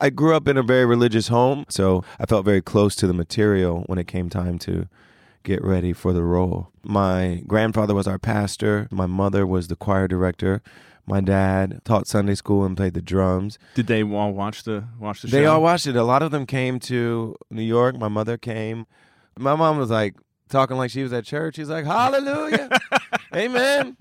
I grew up in a very religious home, so I felt very close to the material when it came time to get ready for the role. My grandfather was our pastor. My mother was the choir director. My dad taught Sunday school and played the drums. Did they all watch the show? They all watched it. A lot of them came to New York. My mother came. My mom was like talking like she was at church. She's like, "Hallelujah, amen."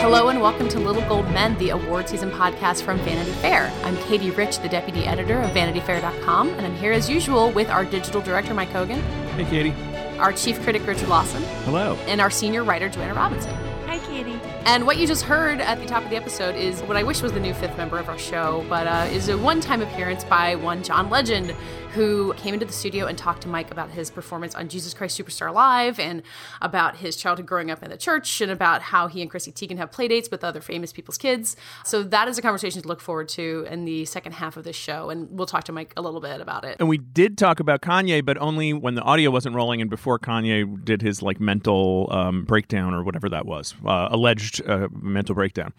Hello and welcome to Little Gold Men, the award season podcast from Vanity Fair. I'm Katie Rich, the deputy editor of VanityFair.com, and I'm here as usual with our digital director, Mike Hogan. Hey, Katie. Our chief critic, Richard Lawson. Hello. And our senior writer, Joanna Robinson. Hi, Katie. And what you just heard at the top of the episode is what I wish was the new fifth member of our show, but is a one-time appearance by one John Legend, who came into the studio and talked to Mike about his performance on Jesus Christ Superstar Live and about his childhood growing up in the church and about how he and Chrissy Teigen have playdates with other famous people's kids. So that is a conversation to look forward to in the second half of this show, and we'll talk to Mike a little bit about it. And we did talk about Kanye, but only when the audio wasn't rolling and before Kanye did his like mental breakdown or whatever that was, alleged mental breakdown.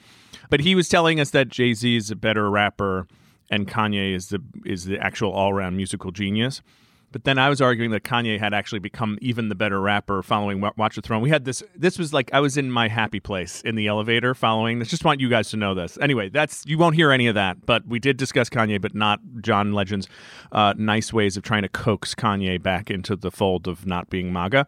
But he was telling us that Jay-Z is a better rapper and Kanye is the actual all-around musical genius. But then I was arguing that Kanye had actually become even the better rapper following Watch the Throne. We had this was like, I was in my happy place in the elevator following this. Just want you guys to know this. Anyway, you won't hear any of that, but we did discuss Kanye, but not John Legend's nice ways of trying to coax Kanye back into the fold of not being MAGA.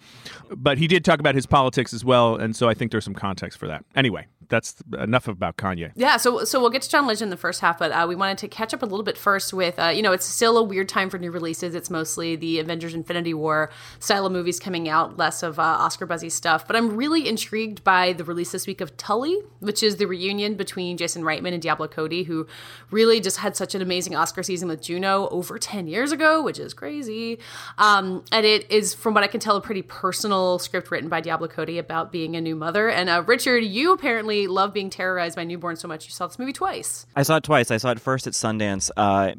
But he did talk about his politics as well, and so I think there's some context for that. Anyway. That's enough about Kanye. Yeah, so we'll get to John Legend in the first half, but we wanted to catch up a little bit first with, it's still a weird time for new releases. It's mostly the Avengers Infinity War style of movies coming out, less of Oscar-buzzy stuff. But I'm really intrigued by the release this week of Tully, which is the reunion between Jason Reitman and Diablo Cody, who really just had such an amazing Oscar season with Juno over 10 years ago, which is crazy. And it is, from what I can tell, a pretty personal script written by Diablo Cody about being a new mother. And Richard, you apparently love being terrorized by newborns so much you saw this movie twice. I saw it twice. I saw it first at Sundance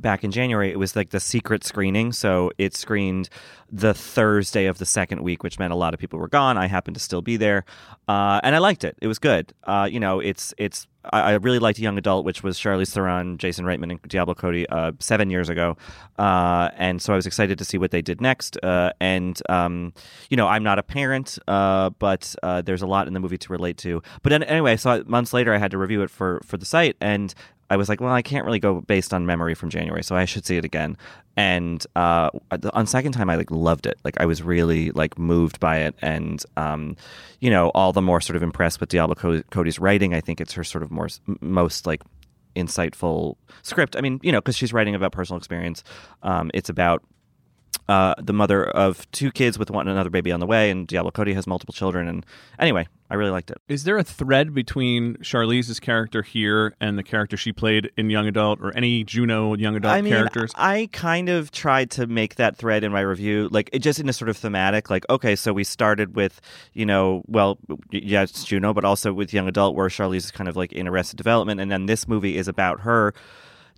back in January. It was like the secret screening, so it screened the Thursday of the second week, which meant a lot of people were gone. I happened to still be there, and I liked it. It was good. It's. I really liked Young Adult, which was Charlize Theron, Jason Reitman, and Diablo Cody 7 years ago. And so I was excited to see what they did next. I'm not a parent, but there's a lot in the movie to relate to. But then, anyway, I saw it months later. I had to review it for the site. And I was like, well, I can't really go based on memory from January, so I should see it again. And on second time, I loved it. I was really moved by it, and all the more sort of impressed with Diablo Cody's writing. I think it's her sort of most insightful script. I mean, because she's writing about personal experience. It's about the mother of two kids with another baby on the way, and Diablo Cody has multiple children. And anyway, I really liked it. Is there a thread between Charlize's character here and the character she played in Young Adult, or any Juno Young Adult characters? I kind of tried to make that thread in my review, it just in a sort of thematic, okay, so we started with, yeah, it's Juno, but also with Young Adult, where Charlize is kind of in Arrested Development, and then this movie is about her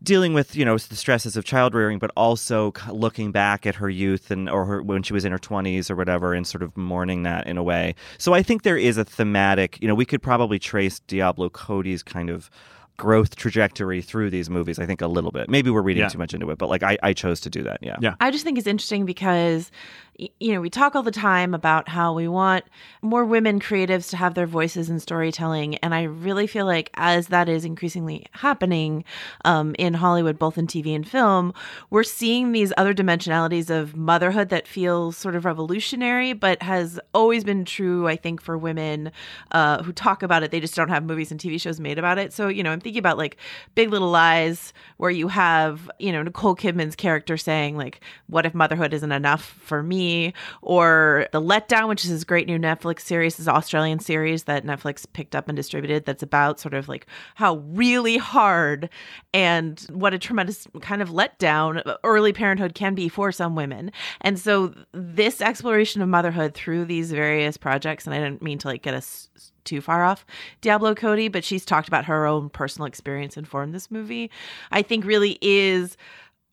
dealing with the stresses of child rearing, but also looking back at her youth or when she was in her 20s or whatever, and sort of mourning that in a way. So I think there is a thematic. We could probably trace Diablo Cody's kind of growth trajectory through these movies, I think, a little bit. Maybe we're reading too much into it, but like I chose to do that. Yeah. I just think it's interesting because, you know, we talk all the time about how we want more women creatives to have their voices in storytelling. And I really feel like as that is increasingly happening in Hollywood, both in TV and film, we're seeing these other dimensionalities of motherhood that feel sort of revolutionary, but has always been true, I think, for women who talk about it. They just don't have movies and TV shows made about it. So, you know, I'm thinking about like Big Little Lies, where you have, you know, Nicole Kidman's character saying like, what if motherhood isn't enough for me? Or The Letdown, which is this great new Netflix series, this Australian series that Netflix picked up and distributed, that's about sort of like how really hard and what a tremendous kind of letdown early parenthood can be for some women. And so this exploration of motherhood through these various projects, and I didn't mean to like get us too far off Diablo Cody, but she's talked about her own personal experience informed this movie, I think really is...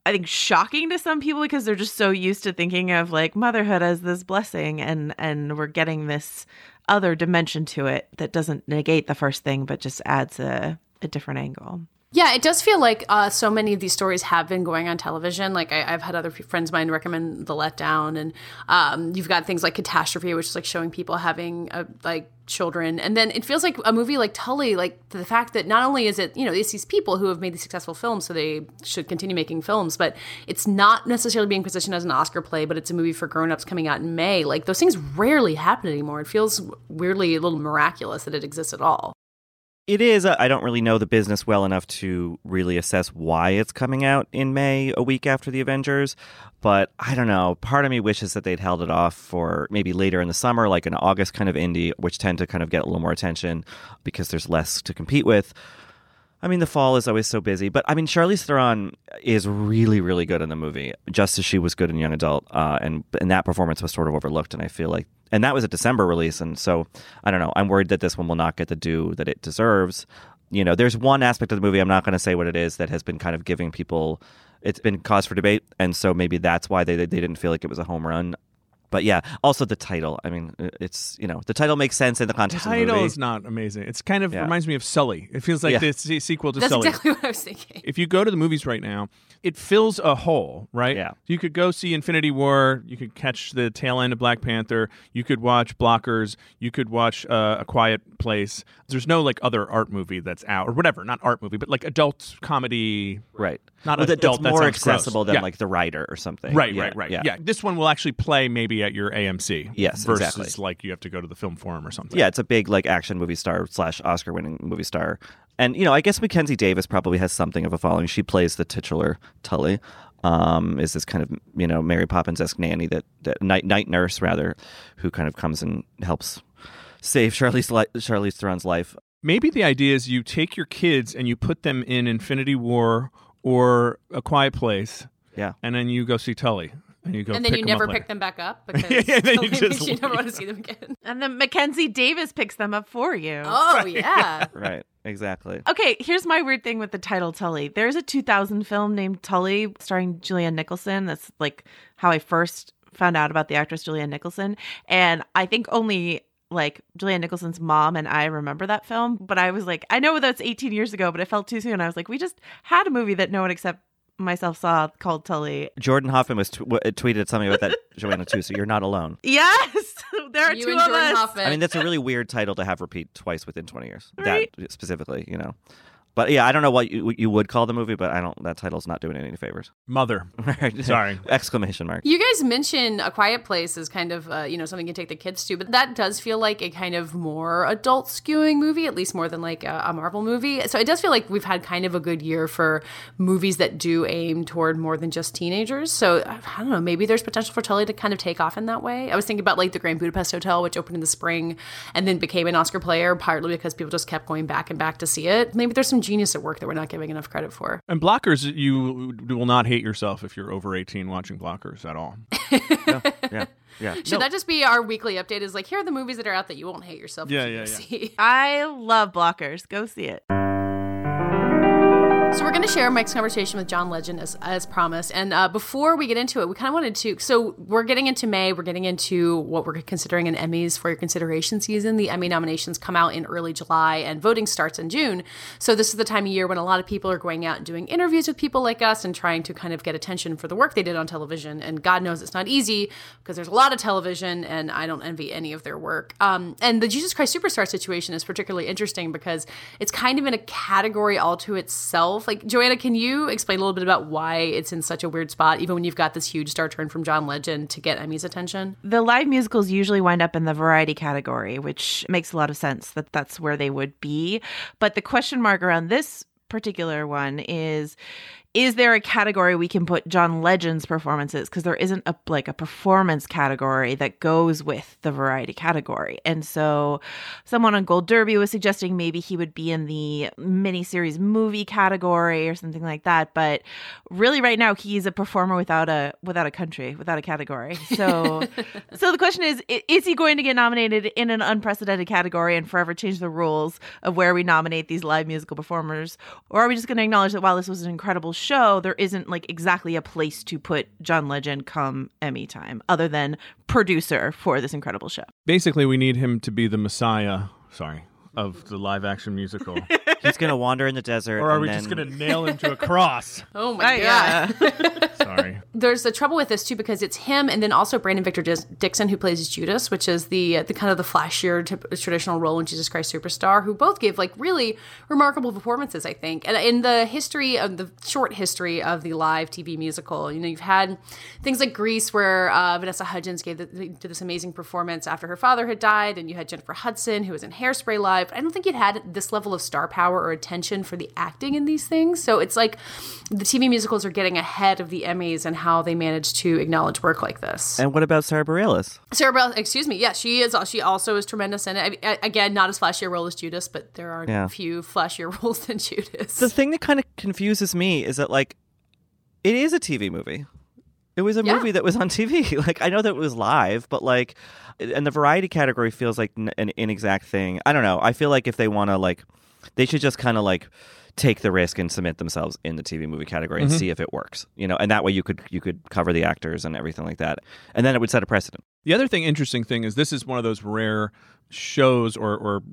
I think shocking to some people because they're just so used to thinking of like motherhood as this blessing, and we're getting this other dimension to it that doesn't negate the first thing, but just adds a different angle. Yeah, it does feel like so many of these stories have been going on television. Like I've had other friends of mine recommend The Letdown, and you've got things like Catastrophe, which is like showing people having like children. And then it feels like a movie like Tully, like the fact that not only is it, you know, it's these people who have made these successful films, so they should continue making films, but it's not necessarily being positioned as an Oscar play, but it's a movie for grown-ups coming out in May. Like those things rarely happen anymore. It feels weirdly a little miraculous that it exists at all. It is. I don't really know the business well enough to really assess why it's coming out in May, a week after the Avengers. But I don't know. Part of me wishes that they'd held it off for maybe later in the summer, like an August kind of indie, which tend to kind of get a little more attention because there's less to compete with. I mean, the fall is always so busy. But, I mean, Charlize Theron is really, really good in the movie, just as she was good in Young Adult. And that performance was sort of overlooked. And I feel like, and that was a December release. And so, I don't know, I'm worried that this one will not get the due that it deserves. You know, there's one aspect of the movie, I'm not going to say what it is, that has been kind of giving people, it's been cause for debate. And so maybe that's why they didn't feel like it was a home run. But yeah, also the title. I mean, it's, you know, the title makes sense in the context of the movie. The title is not amazing. It's kind of reminds me of Sully. It feels like the sequel to Sully. That's exactly what I was thinking. If you go to the movies right now, it fills a hole, right? Yeah. You could go see Infinity War. You could catch the tail end of Black Panther. You could watch Blockers. You could watch A Quiet Place. There's no like other art movie that's out or whatever. Not art movie, but like adult comedy. Right. Not well, adult. That's more accessible than like The Rider or something. Right. Yeah. This one will actually play maybe at your AMC. Yes, versus like you have to go to the Film Forum or something. Yeah, it's a big like action movie star / Oscar-winning movie star. And, you know, I guess Mackenzie Davis probably has something of a following. She plays the titular Tully, is this kind of, you know, Mary Poppins-esque nanny that night nurse, rather, who kind of comes and helps save Charlize Theron's life. Maybe the idea is you take your kids and you put them in Infinity War or A Quiet Place, and then you go see Tully. And you go and then you never pick them back up because you never want to see them again. And then Mackenzie Davis picks them up for you. Oh, right. Right. Exactly. Okay, here's my weird thing with the title Tully. There's a 2000 film named Tully starring Julianne Nicholson. That's like how I first found out about the actress Julianne Nicholson. And I think only... like Julianne Nicholson's mom and I remember that film, but I was like, I know that's 18 years ago, but it felt too soon. I was like, we just had a movie that no one except myself saw called Tully. Jordan Hoffman was tweeted something about that, Joanna, too, so you're not alone. Yes, there are you two and Jordan of us. Hoffman. I mean, that's a really weird title to have repeat twice within 20 years, right? That specifically, you know. But yeah, I don't know what you would call the movie, but I don't. That title's not doing it any favors. Mother. Sorry. Exclamation mark. You guys mentioned A Quiet Place is kind of, you know, something you take the kids to, but that does feel like a kind of more adult skewing movie, at least more than like a Marvel movie. So it does feel like we've had kind of a good year for movies that do aim toward more than just teenagers. So I don't know, maybe there's potential for Tully to kind of take off in that way. I was thinking about like The Grand Budapest Hotel, which opened in the spring and then became an Oscar player, partly because people just kept going back and back to see it. Maybe there's some genius at work that we're not giving enough credit for. And Blockers, you will not hate yourself if you're over 18 watching Blockers at all. Yeah. Should that just be our weekly update? Is like, here are the movies that are out that you won't hate yourself if you see. I love Blockers. Go see it. So we're going going to share Mike's conversation with John Legend as promised. And before we get into it, we kind of wanted to, so we're getting into May. We're getting into what we're considering an Emmys for your consideration season. The Emmy nominations come out in early July and voting starts in June. So this is the time of year when a lot of people are going out and doing interviews with people like us and trying to kind of get attention for the work they did on television. And God knows it's not easy because there's a lot of television and I don't envy any of their work. And the Jesus Christ Superstar situation is particularly interesting because it's kind of in a category all to itself. Like, Joanna, can you explain a little bit about why it's in such a weird spot, even when you've got this huge star turn from John Legend to get Emmy's attention? The live musicals usually wind up in the variety category, which makes a lot of sense that that's where they would be. But the question mark around this particular one is there a category we can put John Legend's performances? Because there isn't a performance category that goes with the variety category. And so someone on Gold Derby was suggesting maybe he would be in the miniseries movie category or something like that. But really right now, he's a performer without a country, without a category. So the question is he going to get nominated in an unprecedented category and forever change the rules of where we nominate these live musical performers? Or are we just going to acknowledge that while this was an incredible show, there isn't like exactly a place to put John Legend come Emmy time other than producer for this incredible show? Basically, we need him to be the messiah, of the live action musical. He's going to wander in the desert. Or are we just going to nail him to a cross? Oh my God. Sorry. There's the trouble with this too, because it's him and then also Brandon Victor Dixon, who plays Judas, which is the kind of the flashier traditional role in Jesus Christ Superstar, who both give like really remarkable performances, I think. And in the history of the short history of the live TV musical, you know, you've had things like Grease, where Vanessa Hudgens did this amazing performance after her father had died, and you had Jennifer Hudson, who was in Hairspray Live. But I don't think you'd had this level of star power or attention for the acting in these things. So it's like the TV musicals are getting ahead of the Emmys and how they manage to acknowledge work like this. And what about Sara Bareilles? Sara Bareilles, excuse me. Yeah, she is. She also is tremendous in it. Again, not as flashy a role as Judas, but there are few flashier roles than Judas. The thing that kind of confuses me is that, like, it is a TV movie. It was a movie that was on TV. Like, I know that it was live, but like, and the variety category feels like an inexact thing. I don't know. I feel like if they want to, like, they should just kind of like take the risk and submit themselves in the TV movie category and see if it works, you know, and that way you could cover the actors and everything like that. And then it would set a precedent. The other interesting thing is this is one of those rare shows or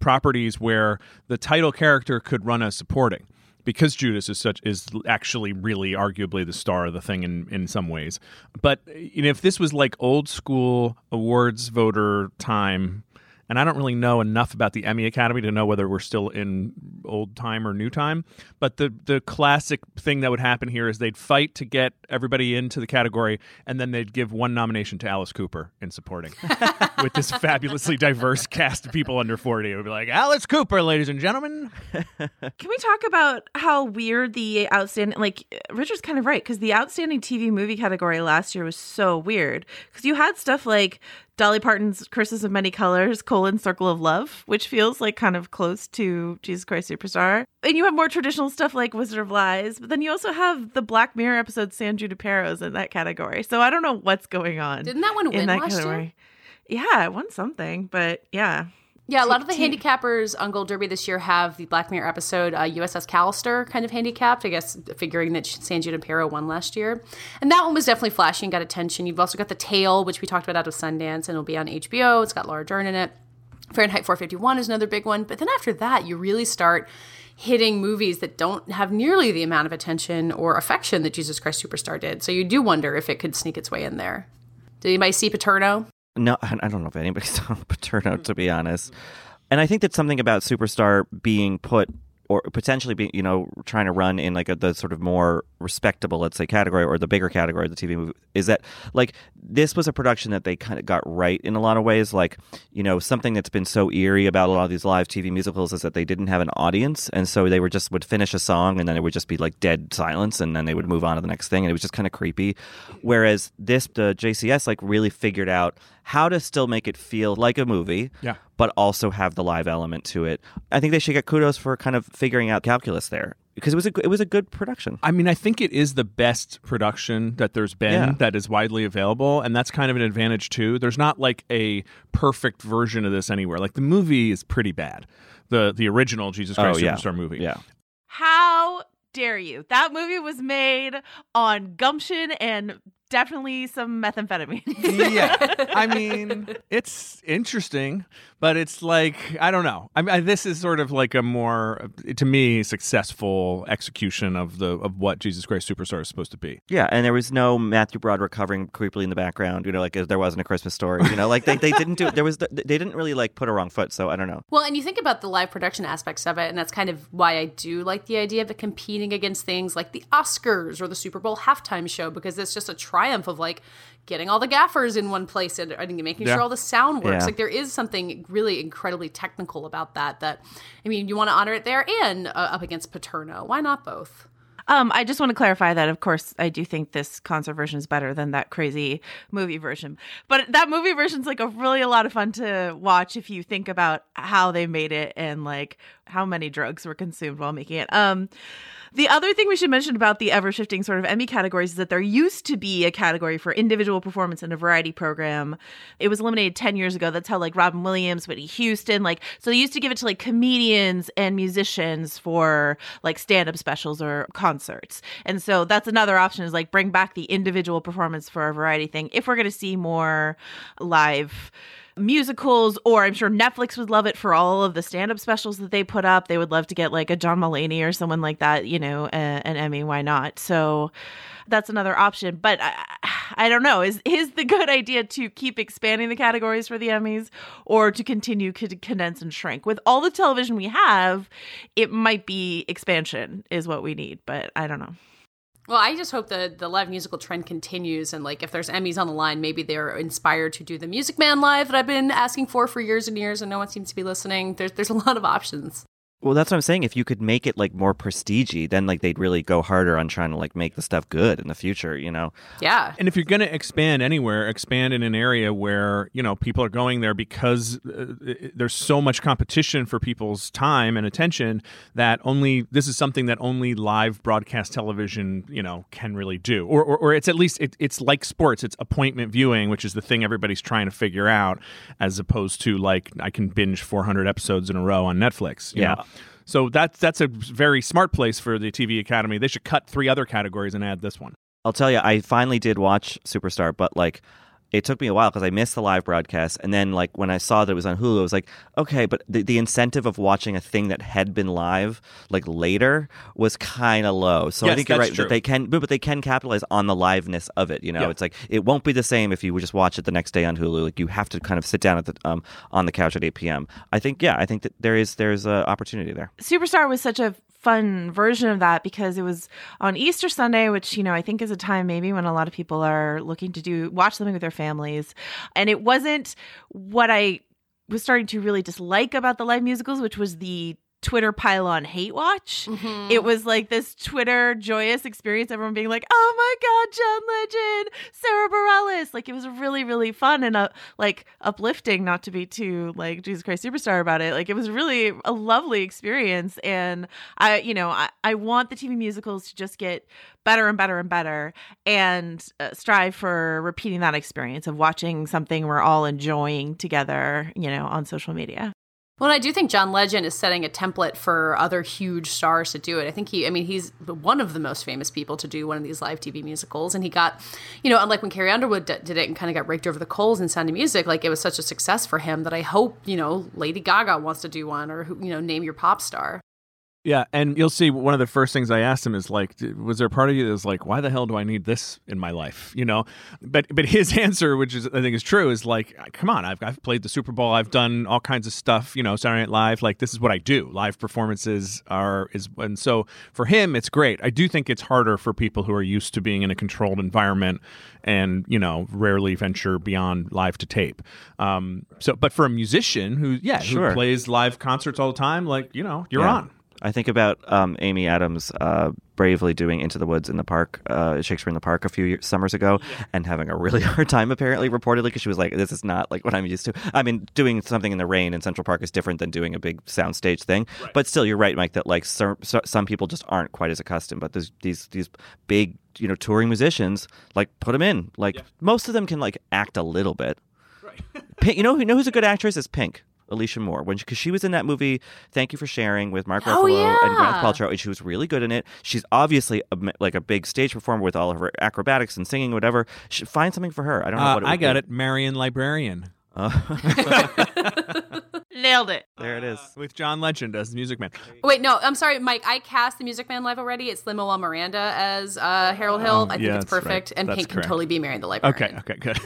properties where the title character could run as supporting. Because Judas is actually really arguably the star of the thing in some ways. But you know, if this was like old school awards voter time, and I don't really know enough about the Emmy Academy to know whether we're still in old time or new time, but the classic thing that would happen here is they'd fight to get everybody into the category, and then they'd give one nomination to Alice Cooper in supporting with this fabulously diverse cast of people under 40. It would be like, Alice Cooper, ladies and gentlemen. Can we talk about how weird the outstanding, like, Richard's kind of right, because the outstanding TV movie category last year was so weird, because you had stuff like Dolly Parton's Curses of Many Colors, Circle of Love, which feels like kind of close to Jesus Christ Superstar. And you have more traditional stuff like Wizard of Lies, but then you also have the Black Mirror episode San Judipero's in that category. So I don't know what's going on. Didn't that one win last year? Yeah, it won something, but yeah. Yeah, a lot of the handicappers on Gold Derby this year have the Black Mirror episode USS Callister kind of handicapped, I guess, figuring that San Junipero won last year. And that one was definitely flashy and got attention. You've also got The Tale, which we talked about out of Sundance, and it'll be on HBO. It's got Laura Dern in it. Fahrenheit 451 is another big one. But then after that, you really start hitting movies that don't have nearly the amount of attention or affection that Jesus Christ Superstar did. So you do wonder if it could sneak its way in there. Did anybody see Paterno? No, I don't know if anybody saw Paterno, to be honest. And I think that's something about Superstar being put, or potentially being, you know, trying to run in like the sort of more respectable, let's say, category, or the bigger category of the TV movie, is that like this was a production that they kind of got right in a lot of ways. Like, you know, something that's been so eerie about a lot of these live TV musicals is that they didn't have an audience, and so they would finish a song and then it would just be like dead silence, and then they would move on to the next thing, and it was just kind of creepy. Whereas the JCS like really figured out how to still make it feel like a movie, but also have the live element to it. I think they should get kudos for kind of figuring out calculus there, because it was a good production. I mean, I think it is the best production that there's been that is widely available, and that's kind of an advantage too. There's not like a perfect version of this anywhere. Like the movie is pretty bad, the original Jesus Christ Superstar movie. How dare you? That movie was made on gumption and definitely some methamphetamine. Yeah. I mean, it's interesting, but it's like, I don't know. I this is sort of like a more, to me, successful execution of the what Jesus Christ Superstar is supposed to be. Yeah, and there was no Matthew Broderick hovering creepily in the background, you know, like there wasn't A Christmas Story, you know, like they didn't do it. They didn't really like put a wrong foot, so I don't know. Well, and you think about the live production aspects of it, and that's kind of why I do like the idea of it competing against things like the Oscars or the Super Bowl halftime show, because it's just a triumph of like getting all the gaffers in one place and making sure all the sound works. Like there is something really incredibly technical about that, I mean, you want to honor it there and up against Paterno. Why not both? I just want to clarify that, of course, I do think this concert version is better than that crazy movie version. But that movie version is like a lot of fun to watch if you think about how they made it and like how many drugs were consumed while making it. The other thing we should mention about the ever-shifting sort of Emmy categories is that there used to be a category for individual performance in a variety program. It was eliminated 10 years ago. That's how like Robin Williams, Whitney Houston, like, so they used to give it to like comedians and musicians for like stand-up specials or concerts. And so that's another option, is like bring back the individual performance for a variety thing if we're going to see more live musicals. Or I'm sure Netflix would love it for all of the stand-up specials that they put up. They would love to get like a John Mulaney or someone like that, you know, an Emmy. Why not? So that's another option. But I don't know, is the good idea to keep expanding the categories for the Emmys, or to continue to condense and shrink? With all the television we have, it might be expansion is what we need, but I don't know. Well, I just hope the live musical trend continues, and like if there's Emmys on the line, maybe they're inspired to do the Music Man Live that I've been asking for years and years, and no one seems to be listening. There's a lot of options. Well, that's what I'm saying. If you could make it like more prestige-y, then like they'd really go harder on trying to like make the stuff good in the future, you know? Yeah. And if you're going to expand anywhere, expand in an area where, you know, people are going there because there's so much competition for people's time and attention that this is something that only live broadcast television, you know, can really do. Or it's at least, it's like sports. It's appointment viewing, which is the thing everybody's trying to figure out, as opposed to like, I can binge 400 episodes in a row on Netflix, you know? So that's a very smart place for the TV Academy. They should cut 3 other categories and add this one. I'll tell you, I finally did watch Superstar, but like it took me a while because I missed the live broadcast. And then like when I saw that it was on Hulu, I was like, okay, but the incentive of watching a thing that had been live like later was kind of low. So yes, I think you're right. True. They can capitalize on the liveness of it. You know, It's like it won't be the same if you just watch it the next day on Hulu. Like you have to kind of sit down at the on the couch at 8 p.m. I think that there's an opportunity there. Superstar was such a fun version of that because it was on Easter Sunday, which, you know, I think is a time maybe when a lot of people are looking to watch something with their families. And it wasn't what I was starting to really dislike about the live musicals, which was the Twitter pylon hate watch. Mm-hmm. It was like this Twitter joyous experience, everyone being like, oh my God, John Legend, Sara Bareilles. Like it was really, really fun and like uplifting, not to be too like Jesus Christ Superstar about it. Like it was really a lovely experience. And I want the TV musicals to just get better and better and better, and strive for repeating that experience of watching something we're all enjoying together, you know, on social media. Well, I do think John Legend is setting a template for other huge stars to do it. I think he's one of the most famous people to do one of these live TV musicals. And he got, you know, unlike when Carrie Underwood did it and kind of got raked over the coals in Sound of Music, like it was such a success for him that I hope, you know, Lady Gaga wants to do one, or, you know, name your pop star. Yeah, and you'll see one of the first things I asked him is like, was there a part of you that was like, why the hell do I need this in my life, you know? But his answer, which is I think is true, is like, come on, I've played the Super Bowl, I've done all kinds of stuff, you know, Saturday Night Live, like this is what I do. Live performances is, and so for him it's great. I do think it's harder for people who are used to being in a controlled environment and, you know, rarely venture beyond live to tape. But for a musician who plays live concerts all the time, like, you know, you're on. I think about Amy Adams bravely doing Into the Woods in the Park, Shakespeare in the Park a few summers ago, and having a really hard time apparently, reportedly, because she was like, this is not like what I'm used to. I mean, doing something in the rain in Central Park is different than doing a big soundstage thing. Right. But still, you're right, Mike, that like some people just aren't quite as accustomed. But there's these big, you know, touring musicians, like put them in. Like most of them can like act a little bit. Right. Pink, you know who's a good actress is Pink. Alicia Moore, because she was in that movie Thank You for Sharing with Mark Ruffalo and Gwyneth Paltrow, and she was really good in it. She's obviously a big stage performer with all of her acrobatics and singing, whatever. Find something for her. I don't know what it would I got be. It. Marian Librarian. Nailed it. There it is. With John Legend as the Music Man. Wait, no, I'm sorry, Mike. I cast the Music Man live already. It's Lin-Manuel Miranda as Harold Hill. I think it's perfect. Right. And that's Pink correct. Can totally be Marian the Librarian. Okay, good.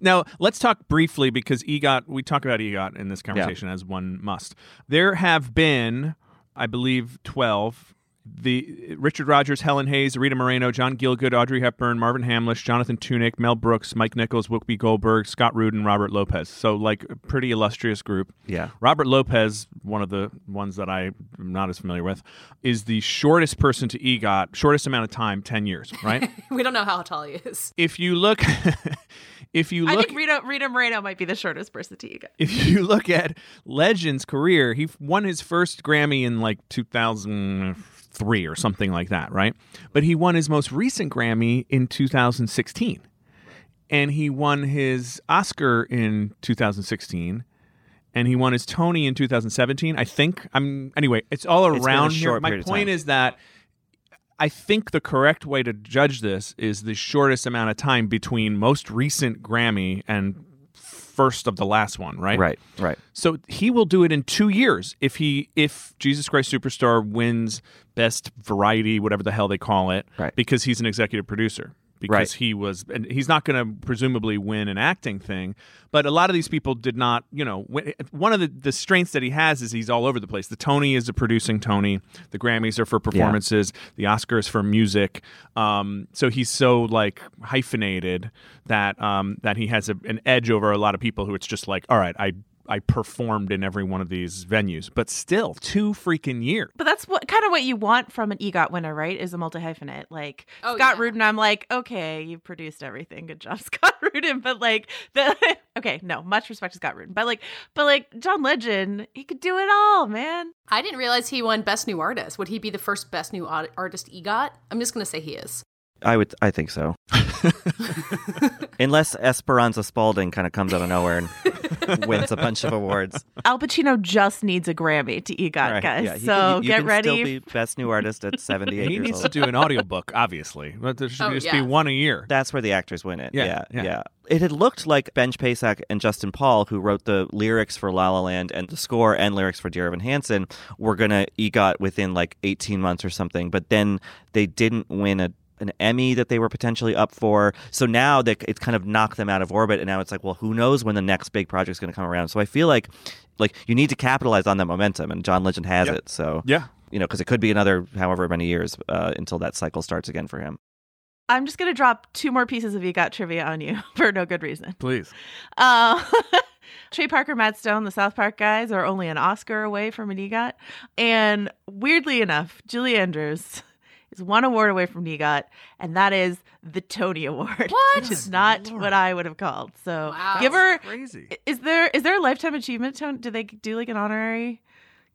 Now, let's talk briefly, because EGOT, we talk about EGOT in this conversation as one must. There have been, I believe, 12... The Richard Rodgers, Helen Hayes, Rita Moreno, John Gielgud, Audrey Hepburn, Marvin Hamlish, Jonathan Tunik, Mel Brooks, Mike Nichols, Whoopi Goldberg, Scott Rudin, Robert Lopez. So, a pretty illustrious group. Yeah. Robert Lopez, one of the ones that I'm not as familiar with, is the shortest person to EGOT, shortest amount of time, 10 years, right? We don't know how tall he is. If you look, I think Rita Moreno might be the shortest person to EGOT. If you look at Legend's career, he won his first Grammy in 2003 or something like that, right? But he won his most recent Grammy in 2016, and he won his Oscar in 2016, and he won his Tony in 2017. I think. Anyway, it's all around here. My point is that I think the correct way to judge this is the shortest amount of time between most recent Grammy and first of the last one, right? Right. So he will do it in 2 years if Jesus Christ Superstar wins Best Variety, whatever the hell they call it, right, because he's an executive producer. Because he was, and he's not going to presumably win an acting thing, but a lot of these people did not, one of the strengths that he has is he's all over the place. The Tony is a producing Tony. The Grammys are for performances. Yeah. The Oscar is for music. So he's so hyphenated that he has an edge over a lot of people who it's just all right, I performed in every one of these venues, but still 2 freaking years. But that's what you want from an EGOT winner, right? Is a multi-hyphenate. Scott Rudin, I'm okay, you produced everything. Good job, Scott Rudin. But much respect to Scott Rudin. But John Legend, he could do it all, man. I didn't realize he won Best New Artist. Would he be the first Best New Artist EGOT? I'm just going to say he is. I think so. Unless Esperanza Spalding kind of comes out of nowhere and wins a bunch of awards. Al Pacino just needs a Grammy to EGOT, right, guys. Yeah, so get ready. He can still be Best New Artist at 78 years old. He needs to do an audiobook, obviously. But there should just be one a year. That's where the actors win it. Yeah. It had looked like Benj Pasak and Justin Paul, who wrote the lyrics for La La Land and the score and lyrics for Dear Evan Hansen, were going to EGOT within 18 months or something. But then they didn't win an Emmy that they were potentially up for. So now it's kind of knocked them out of orbit. And now it's who knows when the next big project's going to come around. So I feel like you need to capitalize on that momentum. And John Legend has it. So, because it could be another however many years until that cycle starts again for him. I'm just going to drop 2 more pieces of EGOT trivia on you for no good reason. Please. Trey Parker, Matt Stone, the South Park guys, are only an Oscar away from an EGOT. And weirdly enough, Julie Andrews is 1 award away from EGOT, and that is the Tony Award, which is not what I would have called. So, give her. Crazy. Is there a lifetime achievement? Do they do an honorary?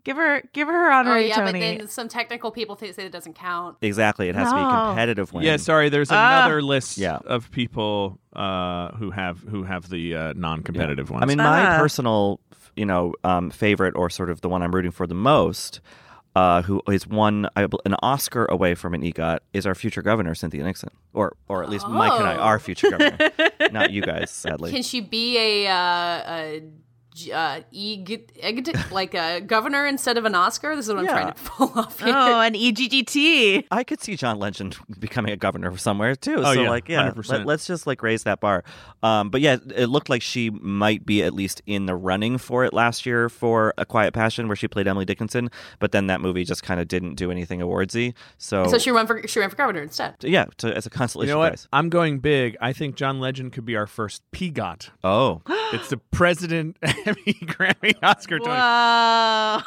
Give her her honorary Tony. But then some technical people say it doesn't count. Exactly, it has to be a competitive win. Yeah, sorry. There's another list of people who have the non-competitive ones. I mean, my personal, favorite, or sort of the one I'm rooting for the most, who is an Oscar away from an EGOT, is our future governor, Cynthia Nixon. Or at least Mike and I are future governor. Not you guys, sadly. Can she be a governor instead of an Oscar? This is what I'm trying to pull off here. Oh, an EGGT. I could see John Legend becoming a governor somewhere, too. Oh, so, 100%. Let's just, raise that bar. But, it looked like she might be at least in the running for it last year for A Quiet Passion, where she played Emily Dickinson. But then that movie just kind of didn't do anything awardsy. So she ran for governor instead. Yeah, as a consolation prize. You know what? Prize. I'm going big. I think John Legend could be our first PGOT. Oh. It's the president... Emmy, Grammy, Oscar, Tony. Whoa.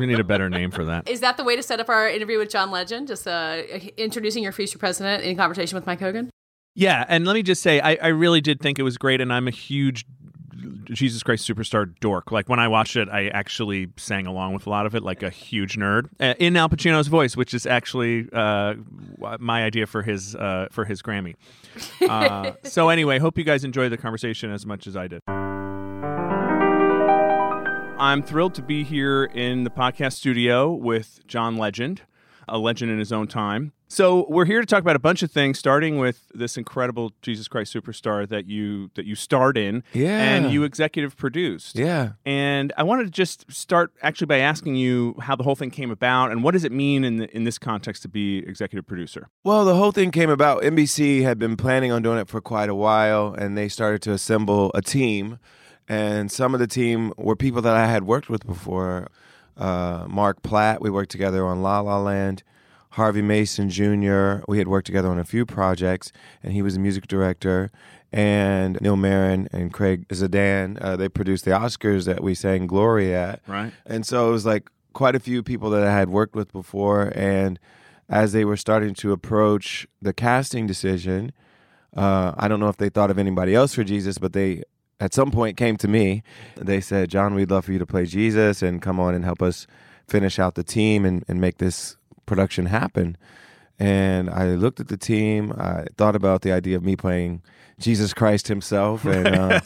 We need a better name for that. Is that the way to set up our interview with John Legend? Just introducing your future president in conversation with Mike Hogan? Yeah, and let me just say, I really did think it was great, and I'm a huge Jesus Christ Superstar dork. When I watched it, I actually sang along with a lot of it, like a huge nerd, in Al Pacino's voice, which is actually my idea for his Grammy. So anyway, hope you guys enjoyed the conversation as much as I did. I'm thrilled to be here in the podcast studio with John Legend, a legend in his own time. So we're here to talk about a bunch of things, starting with this incredible Jesus Christ Superstar that you starred in and you executive produced. Yeah. And I wanted to just start actually by asking you how the whole thing came about and what does it mean in this context to be executive producer? Well, the whole thing came about. NBC had been planning on doing it for quite a while, and they started to assemble a team. And some of the team were people that I had worked with before. Mark Platt, we worked together on La La Land. Harvey Mason Jr., we had worked together on a few projects, and he was the music director. And Neil Marin and Craig Zidane, they produced the Oscars that we sang Glory at. Right. And so it was like quite a few people that I had worked with before. And as they were starting to approach the casting decision, I don't know if they thought of anybody else for Jesus, but they at some point came to me. They said, John, we'd love for you to play Jesus and come on and help us finish out the team and make this production happen. And I looked at the team. I thought about the idea of me playing Jesus Christ himself, and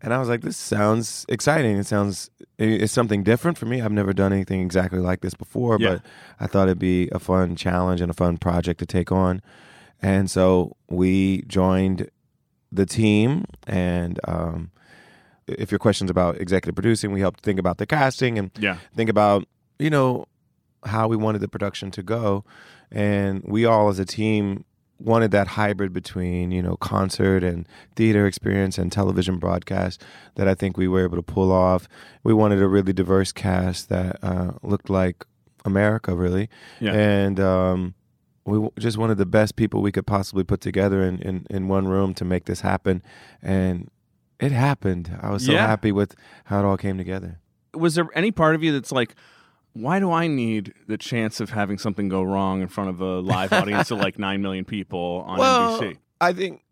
and I was like, this sounds exciting. It's something different for me. I've never done anything exactly like this before, but I thought it'd be a fun challenge and a fun project to take on. And so we joined the team, and if your question's about executive producing, we helped think about the casting and think about, you know, how we wanted the production to go. And we all as a team wanted that hybrid between, you know, concert and theater experience and television broadcast that I think we were able to pull off. We wanted a really diverse cast that looked like America, really. Yeah. And we just wanted the best people we could possibly put together in one room to make this happen. And it happened. I was so happy with how it all came together. Was there any part of you that's like, why do I need the chance of having something go wrong in front of a live audience of like 9 million people on NBC?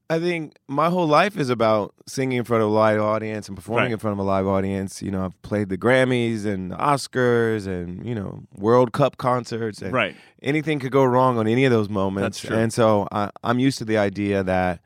I think my whole life is about singing in front of a live audience and performing in front of a live audience. You know, I've played the Grammys and Oscars and, you know, World Cup concerts. And anything could go wrong on any of those moments. That's true. And so I'm used to the idea that,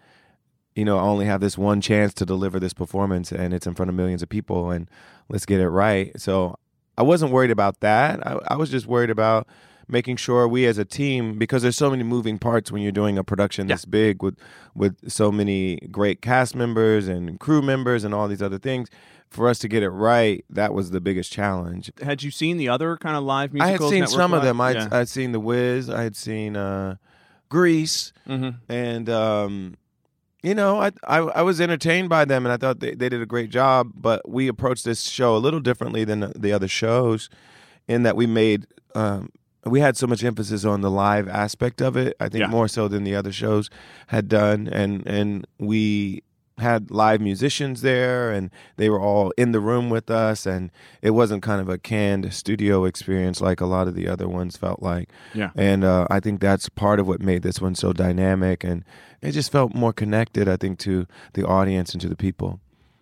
you know, I only have this one chance to deliver this performance, and it's in front of millions of people, and let's get it right. So I wasn't worried about that. I was just worried about making sure we as a team, because there's so many moving parts when you're doing a production this big with so many great cast members and crew members and all these other things, for us to get it right, that was the biggest challenge. Had you seen the other kind of live musicals? I had seen some of them. I'd seen The Wiz. I had seen Grease. Mm-hmm. And you know, I was entertained by them, and I thought they did a great job, but we approached this show a little differently than the other shows in that we made we had so much emphasis on the live aspect of it, I think more so than the other shows had done, and we had live musicians there, and they were all in the room with us, and it wasn't kind of a canned studio experience like a lot of the other ones felt like. Yeah. And I think that's part of what made this one so dynamic, and it just felt more connected, I think, to the audience and to the people.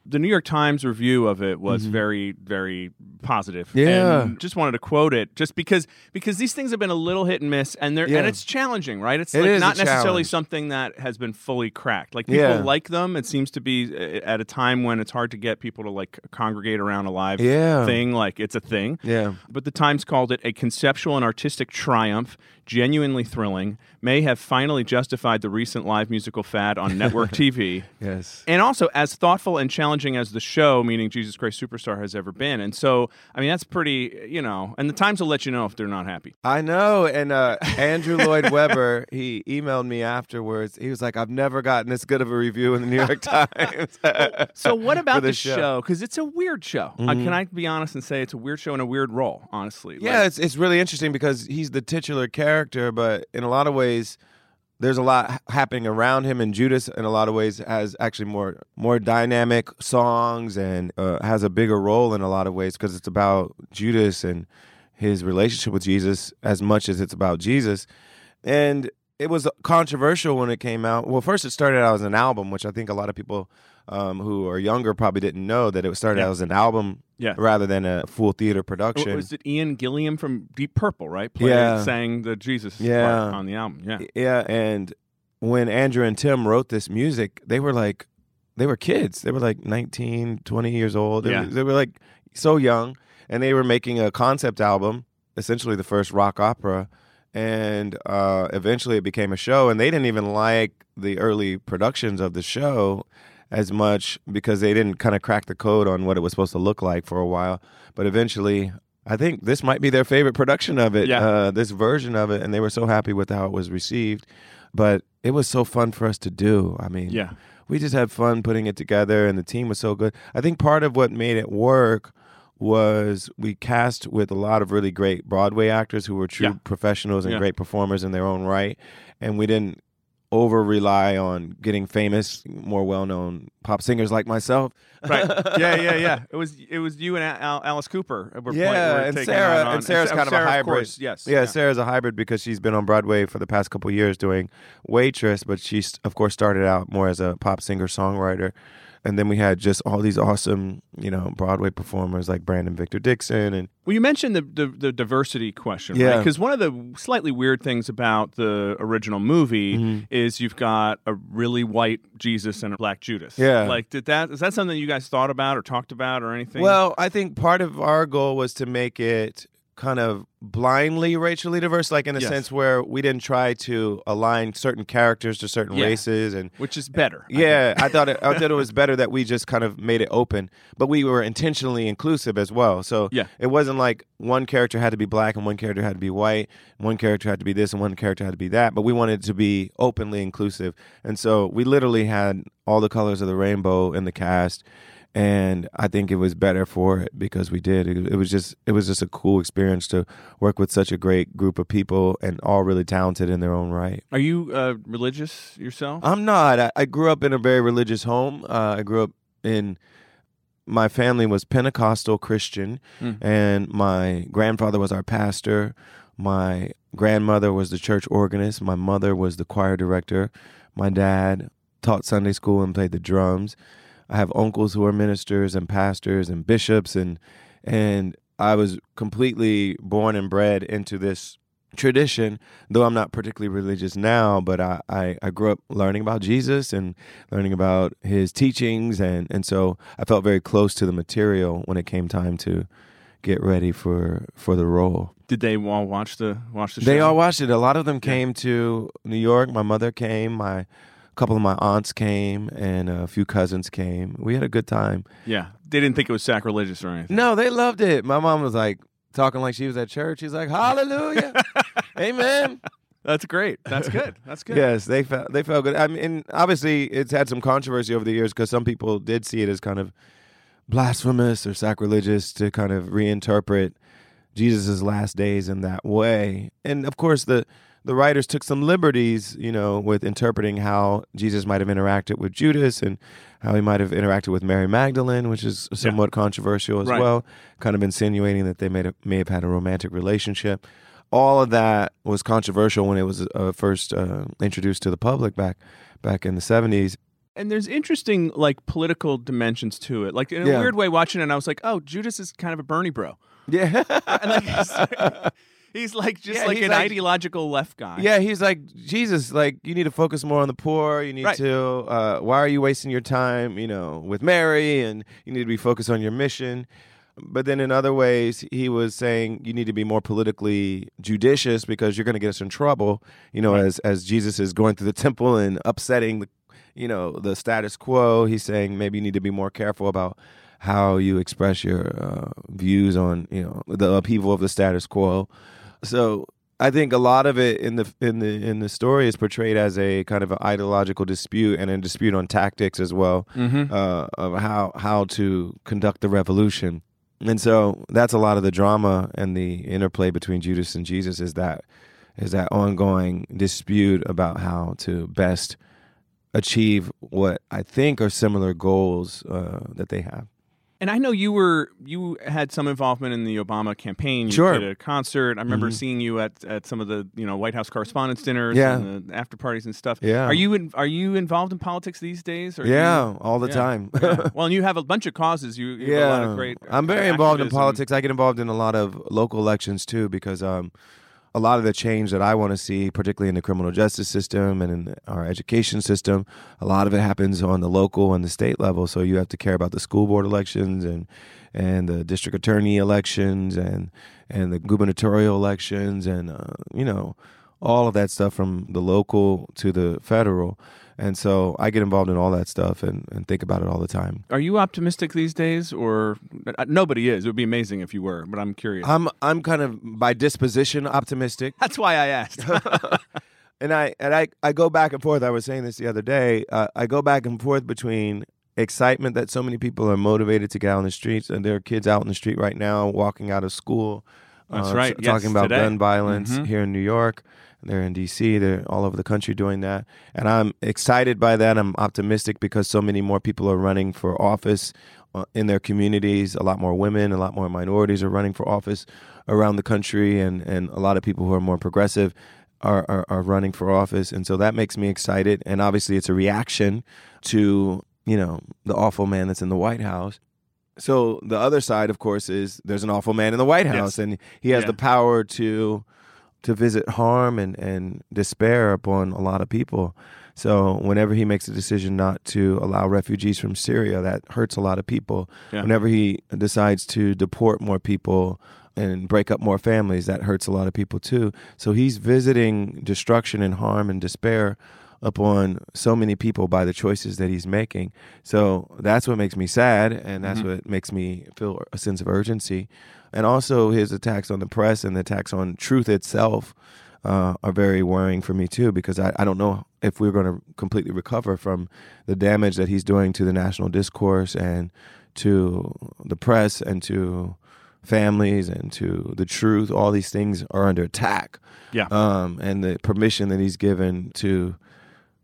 The New York Times review of it was very, very positive. Yeah. And just wanted to quote it, just because these things have been a little hit and miss, and and it's challenging, right? It's like not necessarily something that has been fully cracked. Like, people like them. It seems to be at a time when it's hard to get people to like congregate around a live thing. Like, it's a thing. Yeah. But the Times called it a conceptual and artistic triumph, genuinely thrilling, may have finally justified the recent live musical fad on network TV. Yes. And also as thoughtful and challenging as the show, meaning Jesus Christ Superstar, has ever been. And so, I mean, that's pretty, you know, and the Times will let you know if they're not happy. I know. And Andrew Lloyd Webber, he emailed me afterwards. He was like, I've never gotten this good of a review in the New York Times. So what about the show? Because it's a weird show. Mm-hmm. Can I be honest and say it's a weird show in a weird role, honestly? Yeah, like, it's really interesting because he's the titular character, but in a lot of ways, there's a lot happening around him, and Judas, in a lot of ways, has actually more dynamic songs and has a bigger role in a lot of ways because it's about Judas and his relationship with Jesus as much as it's about Jesus. And it was controversial when it came out. Well, first it started out as an album, which I think a lot of people who are younger probably didn't know that it started out as an album rather than a full theater production. Was it Ian Gilliam from Deep Purple, right? Sang the Jesus part on the album. Yeah, and when Andrew and Tim wrote this music, they were kids. They were like 19, 20 years old. They were like so young, and they were making a concept album, essentially the first rock opera, and eventually it became a show, and they didn't even like the early productions of the show as much because they didn't kind of crack the code on what it was supposed to look like for a while. But eventually, I think this might be their favorite production of it, this version of it, and they were so happy with how it was received. But it was so fun for us to do. I mean, we just had fun putting it together, and the team was so good. I think part of what made it work was we cast with a lot of really great Broadway actors who were true professionals and great performers in their own right, and we didn't over-rely on getting famous, more well-known pop singers like myself. Right. Yeah. It was you and Alice Cooper. Sara's kind of a hybrid. Of course, yes. Yeah, Sara's a hybrid because she's been on Broadway for the past couple of years doing waitress, but she, of course, started out more as a pop singer-songwriter. And then we had just all these awesome, Broadway performers like Brandon Victor Dixon. And well, you mentioned the diversity question, right? Because one of the slightly weird things about the original movie is you've got a really white Jesus and a black Judas. Yeah. Is that something you guys thought about or talked about or anything? Well, I think part of our goal was to make it kind of blindly racially diverse, like in a sense where we didn't try to align certain characters to certain races, and which is better. Yeah, I thought it was better that we just kind of made it open, but we were intentionally inclusive as well. So it wasn't like one character had to be black and one character had to be white, one character had to be this and one character had to be that. But we wanted to be openly inclusive, and so we literally had all the colors of the rainbow in the cast. And I think it was better for it because we did. It was just a cool experience to work with such a great group of people and all really talented in their own right. Are you religious yourself? I'm not. I grew up in a very religious home. My family was Pentecostal Christian, and my grandfather was our pastor. My grandmother was the church organist. My mother was the choir director. My dad taught Sunday school and played the drums. I have uncles who are ministers and pastors and bishops, and I was completely born and bred into this tradition, though I'm not particularly religious now, but I grew up learning about Jesus and learning about his teachings, and so I felt very close to the material when it came time to get ready for the role. Did they all watch the show? They all watched it. A lot of them came to New York. My mother came, a couple of my aunts came, and a few cousins came. We had a good time. Yeah. They didn't think it was sacrilegious or anything. No, they loved it. My mom was like talking like she was at church. She's like, hallelujah. Amen. That's great. That's good. That's good. Yes, they felt good. I mean, obviously, it's had some controversy over the years because some people did see it as kind of blasphemous or sacrilegious to kind of reinterpret Jesus' last days in that way. And, of course, the writers took some liberties, with interpreting how Jesus might have interacted with Judas and how he might have interacted with Mary Magdalene, which is somewhat controversial as well, kind of insinuating that they may have had a romantic relationship. All of that was controversial when it was first introduced to the public back in the 70s. And there's interesting, political dimensions to it. Like, in a weird way, watching it, I was like, oh, Judas is kind of a Bernie bro. Yeah. He's an ideological left guy. Yeah, he's like, Jesus, you need to focus more on the poor. You need to, why are you wasting your time, with Mary? And you need to be focused on your mission. But then in other ways, he was saying you need to be more politically judicious because you're going to get us in trouble, as Jesus is going through the temple and upsetting, the status quo. He's saying maybe you need to be more careful about how you express your views on, the upheaval of the status quo. So I think a lot of it in the story is portrayed as a kind of an ideological dispute and a dispute on tactics as well, of how to conduct the revolution. And so that's a lot of the drama and the interplay between Judas and Jesus is that ongoing dispute about how to best achieve what I think are similar goals that they have. And I know you had some involvement in the Obama campaign. You did a concert. I remember seeing you at some of the White House Correspondents' dinners and the after parties and stuff. Yeah. Are you involved in politics these days? Or all the time. Well, and you have a bunch of causes. You have a lot of great. I'm very involved in politics. I get involved in a lot of local elections too because a lot of the change that I want to see, particularly in the criminal justice system and in our education system, a lot of it happens on the local and the state level. So you have to care about the school board elections and the district attorney elections and the gubernatorial elections and, you know, all of that stuff from the local to the federal. And so I get involved in all that stuff and think about it all the time. Are you optimistic these days? Or nobody is. It would be amazing if you were, but I'm curious. I'm kind of by disposition optimistic. That's why I asked. And I go back and forth. I was saying this the other day. I go back and forth between excitement that so many people are motivated to get out on the streets, and there are kids out in the street right now walking out of school. That's right. Talking about gun violence here in New York. They're in D.C. They're all over the country doing that. And I'm excited by that. I'm optimistic because so many more people are running for office in their communities. A lot more women, a lot more minorities are running for office around the country. And a lot of people who are more progressive are running for office. And so that makes me excited. And obviously it's a reaction to, you know, the awful man that's in the White House. So the other side, of course, is there's an awful man in the White House. Yes. And he has the power to visit harm and despair upon a lot of people. So whenever he makes a decision not to allow refugees from Syria, that hurts a lot of people. Yeah. Whenever he decides to deport more people and break up more families, that hurts a lot of people too. So he's visiting destruction and harm and despair upon so many people by the choices that he's making. So that's what makes me sad, and that's what makes me feel a sense of urgency. And also his attacks on the press and the attacks on truth itself are very worrying for me too, because I don't know if we're going to completely recover from the damage that he's doing to the national discourse and to the press and to families and to the truth. All these things are under attack. Yeah. And the permission that he's given to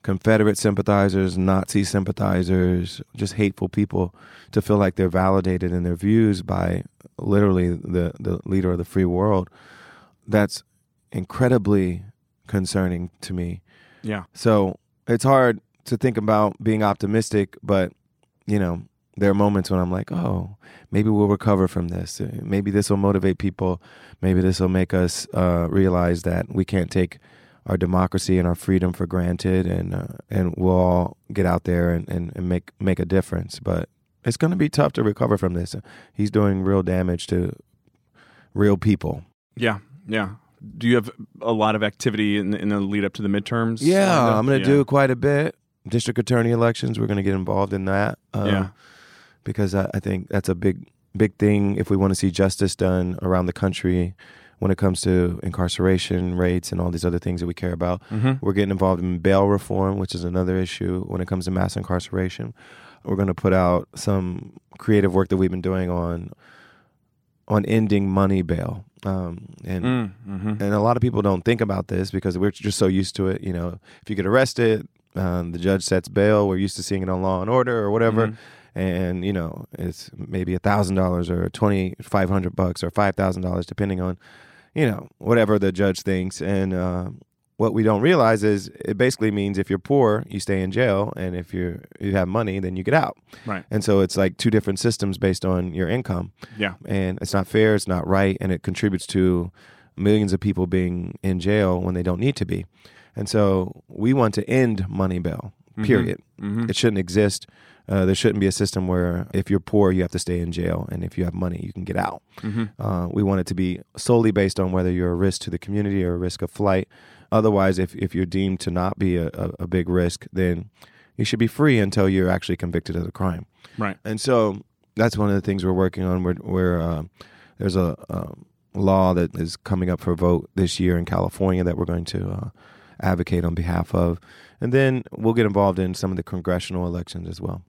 Confederate sympathizers, Nazi sympathizers, just hateful people to feel like they're validated in their views by literally the leader of the free world. That's incredibly concerning to me. Yeah. So it's hard to think about being optimistic, but, you know, there are moments when I'm like, oh, maybe we'll recover from this. Maybe this will motivate people. Maybe this will make us realize that we can't take our democracy and our freedom for granted, and we'll all get out there and make a difference. But it's going to be tough to recover from this. He's doing real damage to real people. Yeah, yeah. Do you have a lot of activity in the lead up to the midterms? Yeah, I'm going to do quite a bit. District attorney elections, we're going to get involved in that. Because I think that's a big thing if we want to see justice done around the country. When it comes to incarceration rates and all these other things that we care about, we're getting involved in bail reform, which is another issue when it comes to mass incarceration. We're going to put out some creative work that we've been doing on ending money bail. And a lot of people don't think about this because we're just so used to it. You know, if you get arrested, the judge sets bail. We're used to seeing it on Law and Order or whatever. And, you know, it's maybe $1,000 or $2,500 or $5,000, depending on, you know, whatever the judge thinks. And what we don't realize is it basically means if you're poor, you stay in jail. And if you have money, then you get out. Right. And so it's like two different systems based on your income. Yeah. And it's not fair. It's not right. And it contributes to millions of people being in jail when they don't need to be. And so we want to end money bail, period. It shouldn't exist. There shouldn't be a system where if you're poor, you have to stay in jail, and if you have money, you can get out. We want it to be solely based on whether you're a risk to the community or a risk of flight. Otherwise, if you're deemed to not be a big risk, then you should be free until you're actually convicted of the crime. Right. And so that's one of the things we're working on. We're there's a law that is coming up for vote this year in California that we're going to advocate on behalf of. And then we'll get involved in some of the congressional elections as well.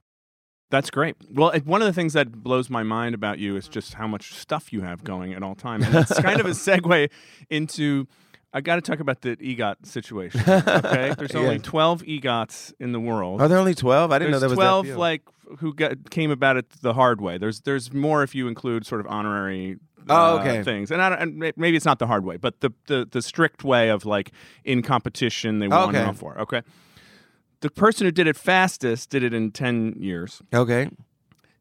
That's great. Well, one of the things that blows my mind about you is just how much stuff you have going at all times. And it's kind of a segue into, I got to talk about the EGOT situation, okay? There's only 12 EGOTs in the world. Are there only 12? I didn't know there was 12, that few. Like, who came about it the hard way. There's more if you include sort of honorary things. And, maybe it's not the hard way, but the strict way of, like, in competition, they won and all for. Okay. The person who did it fastest did it in 10 years. Okay.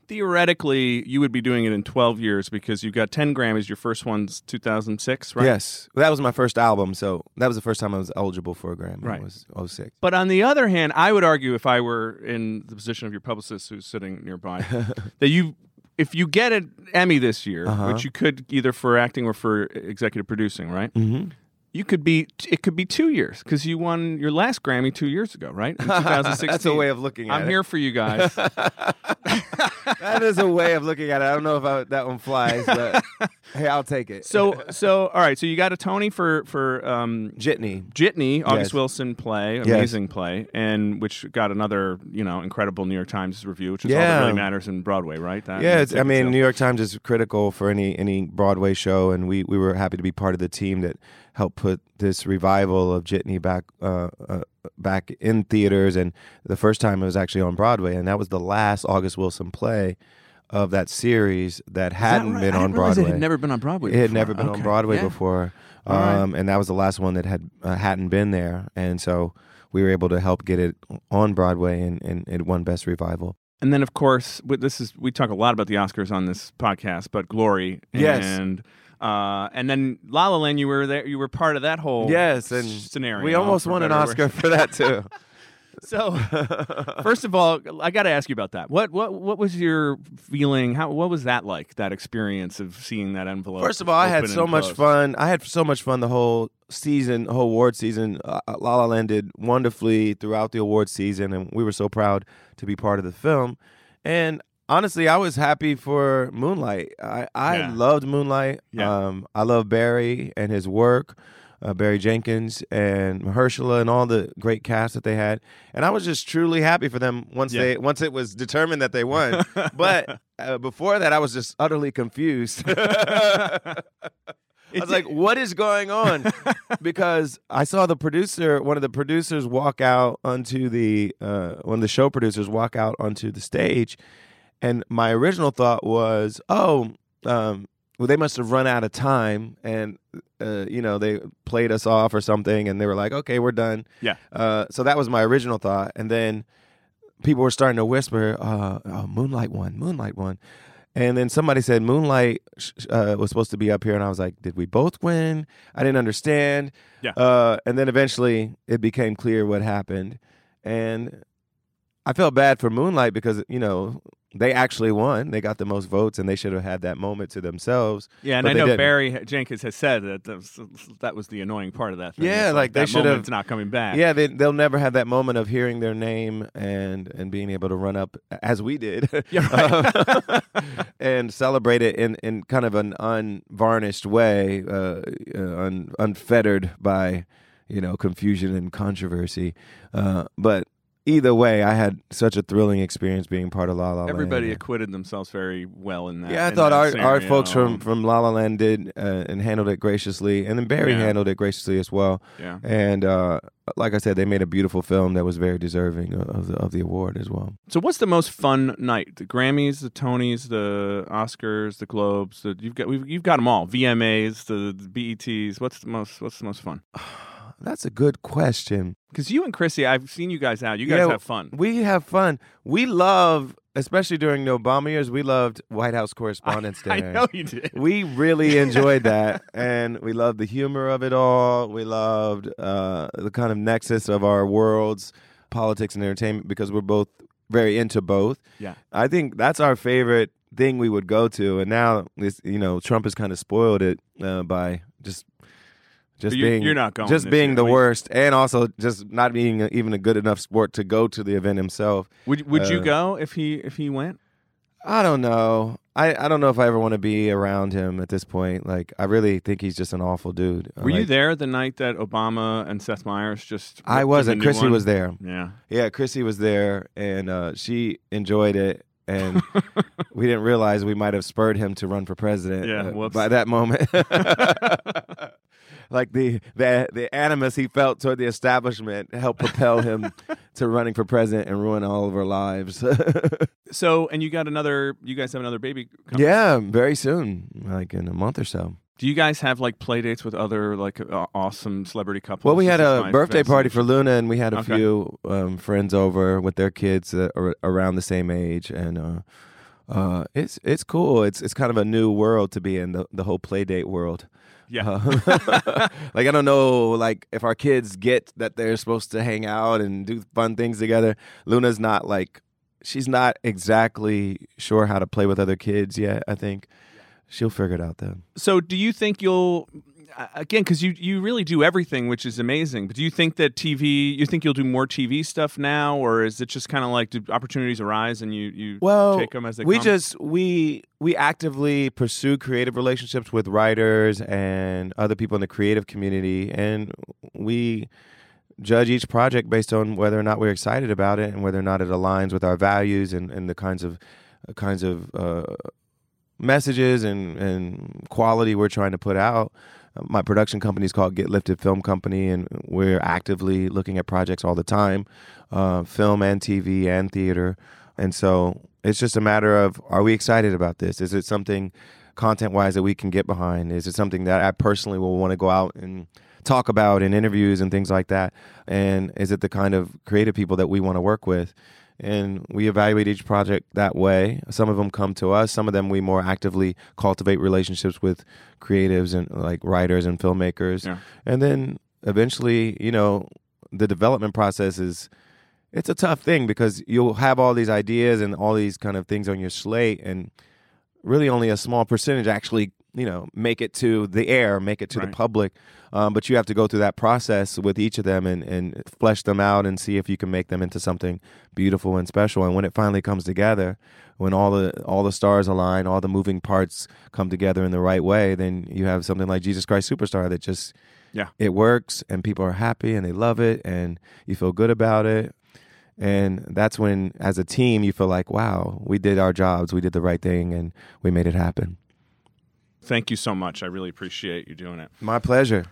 theoretically, you would be doing it in 12 years because you got 10 Grammys. Your first one's 2006, right? Yes. Well, that was my first album, so that was the first time I was eligible for a Grammy. Right. It was 06. But on the other hand, I would argue, if I were in the position of your publicist who's sitting nearby, that if you get an Emmy this year, which you could either for acting or for executive producing, right? Mm-hmm. You could be. It could be 2 years because you won your last Grammy 2 years ago, right? In 2016. That's a way of looking at it. I'm here for you guys. That is a way of looking at it. I don't know if that one flies, but hey, I'll take it. So all right. So you got a Tony for Jitney, August Wilson play, amazing play, and which got another incredible New York Times review, which is all that really matters in Broadway, right? New York Times is critical for any Broadway show, and we were happy to be part of the team that helped put this revival of Jitney back in theaters, and the first time it was actually on Broadway, and that was the last August Wilson play of that series that hadn't been on Broadway. It had never been on Broadway. It had never been on Broadway before, and that was the last one that hadn't been there, and so we were able to help get it on Broadway, and it won Best Revival. And then, of course, we talk a lot about the Oscars on this podcast, but Glory, and then La La Land, you were there. You were part of that whole scenario. We almost won an Oscar for that too. So, first of all, I got to ask you about that. What was your feeling? What was that like? That experience of seeing that envelope. First of all, I had so much fun. I had so much fun the whole season, whole award season. La La Land did wonderfully throughout the award season, and we were so proud to be part of the film. And honestly, I was happy for Moonlight. I loved Moonlight. Yeah. I love Barry and his work, Barry Jenkins and Mahershala and all the great cast that they had. And I was just truly happy for them once it was determined that they won. But before that, I was just utterly confused. I was like, what is going on? Because I saw one of the producers walk out onto one of the show producers walk out onto the stage. And my original thought was, they must have run out of time, and they played us off or something, and they were like, okay, we're done. Yeah. So that was my original thought, and then people were starting to whisper, "Oh, Moonlight won." And then somebody said Moonlight was supposed to be up here, and I was like, did we both win? I didn't understand. Yeah. And then eventually it became clear what happened, and I felt bad for Moonlight because they actually won. They got the most votes, and they should have had that moment to themselves. Yeah, and I know Barry Jenkins has said that that was the annoying part of that thing. Yeah, like they should have. It's not coming back. Yeah, they'll never have that moment of hearing their name and being able to run up as we did. Yeah, right. And celebrate it in kind of an unvarnished way, unfettered by confusion and controversy, but. Either way, I had such a thrilling experience being part of La La Land. Everybody acquitted themselves very well in that. Yeah, I thought our folks from La La Land did and handled it graciously. And then Barry handled it graciously as well. Yeah. And like I said, they made a beautiful film that was very deserving of the award as well. So what's the most fun night? The Grammys, the Tonys, the Oscars, the Globes. You've got them all. VMAs, the BETs. What's the most fun? That's a good question. Because you and Chrissy, I've seen you guys out. You guys have fun. We have fun. We love, especially during the Obama years, we loved White House Correspondents' Day. I know you did. We really enjoyed that. And we loved the humor of it all. We loved the kind of nexus of our worlds, politics and entertainment, because we're both very into both. Yeah. I think that's our favorite thing we would go to. And now, Trump has kind of spoiled it by just... You're not going, being the worst, and also just not being even a good enough sport to go to the event himself. Would you go if he went? I don't know. I don't know if I ever want to be around him at this point. Like, I really think he's just an awful dude. Were you there the night that Obama and Seth Meyers just? I wasn't. Chrissy was there. Yeah. Chrissy was there, and she enjoyed it. And we didn't realize we might have spurred him to run for president by that moment. Like the animus he felt toward the establishment helped propel him to running for president and ruin all of our lives. So, and you guys have another baby coming? Yeah, very soon, like in a month or so. Do you guys have like play dates with other like awesome celebrity couples? Well, we had a birthday party for Luna, and we had a few friends over with their kids around the same age, and It's cool. It's kind of a new world to be in, the whole play date world. Yeah. Like, I don't know, like, if our kids get that they're supposed to hang out and do fun things together. Luna's not like, she's not exactly sure how to play with other kids yet, I think. She'll figure it out then. So do you think you'll, again, because you really do everything, which is amazing, but do you think that TV, you think you'll do more TV stuff now, or is it just kind of like, do opportunities arise and you take them as they come? We actively pursue creative relationships with writers and other people in the creative community, and we judge each project based on whether or not we're excited about it and whether or not it aligns with our values and the kinds of messages and quality we're trying to put out. My production company is called Get Lifted Film Company, and we're actively looking at projects all the time, film and TV and theater. And so it's just a matter of, are we excited about this? Is it something content-wise that we can get behind? Is it something that I personally will want to go out and talk about in interviews and things like that? And is it the kind of creative people that we want to work with? And we evaluate each project that way. Some of them come to us. Some of them we more actively cultivate relationships with creatives and like writers and filmmakers. Yeah. And then eventually, you know, the development process it's a tough thing because you'll have all these ideas and all these kind of things on your slate, and really only a small percentage actually, you know, make it to the air, make it to the public. But you have to go through that process with each of them and flesh them out and see if you can make them into something beautiful and special. And when it finally comes together, when all the stars align, all the moving parts come together in the right way, then you have something like Jesus Christ Superstar that just, it works and people are happy and they love it and you feel good about it. And that's when, as a team, you feel like, wow, we did our jobs, we did the right thing, and we made it happen. Thank you so much. I really appreciate you doing it. My pleasure.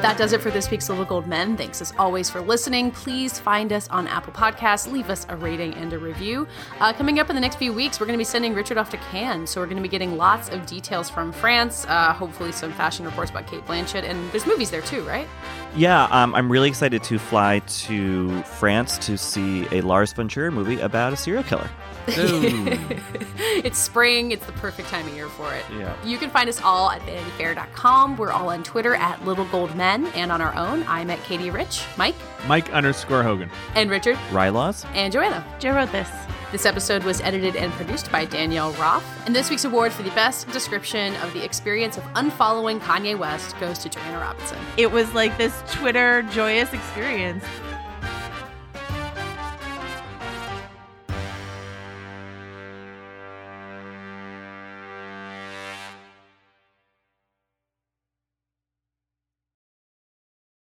That does it for this week's Little Gold Men. Thanks as always for listening. Please find us on Apple Podcasts. Leave us a rating and a review. Coming up in the next few weeks, we're going to be sending Richard off to Cannes. So we're going to be getting lots of details from France, hopefully some fashion reports about Cate Blanchett. And there's movies there too, right? Yeah, I'm really excited to fly to France to see a Lars von Trier movie about a serial killer. It's spring. It's the perfect time of year for it. Yeah. You can find us all at vanityfair.com. We're all on Twitter at Little Gold Men, and on our own, I'm at Katie Rich. Mike_Hogan. And Richard. Rylaws. And Joanna. Joe wrote this. This episode was edited and produced by Danielle Roth. And this week's award for the best description of the experience of unfollowing Kanye West goes to Joanna Robinson. It was like this Twitter joyous experience.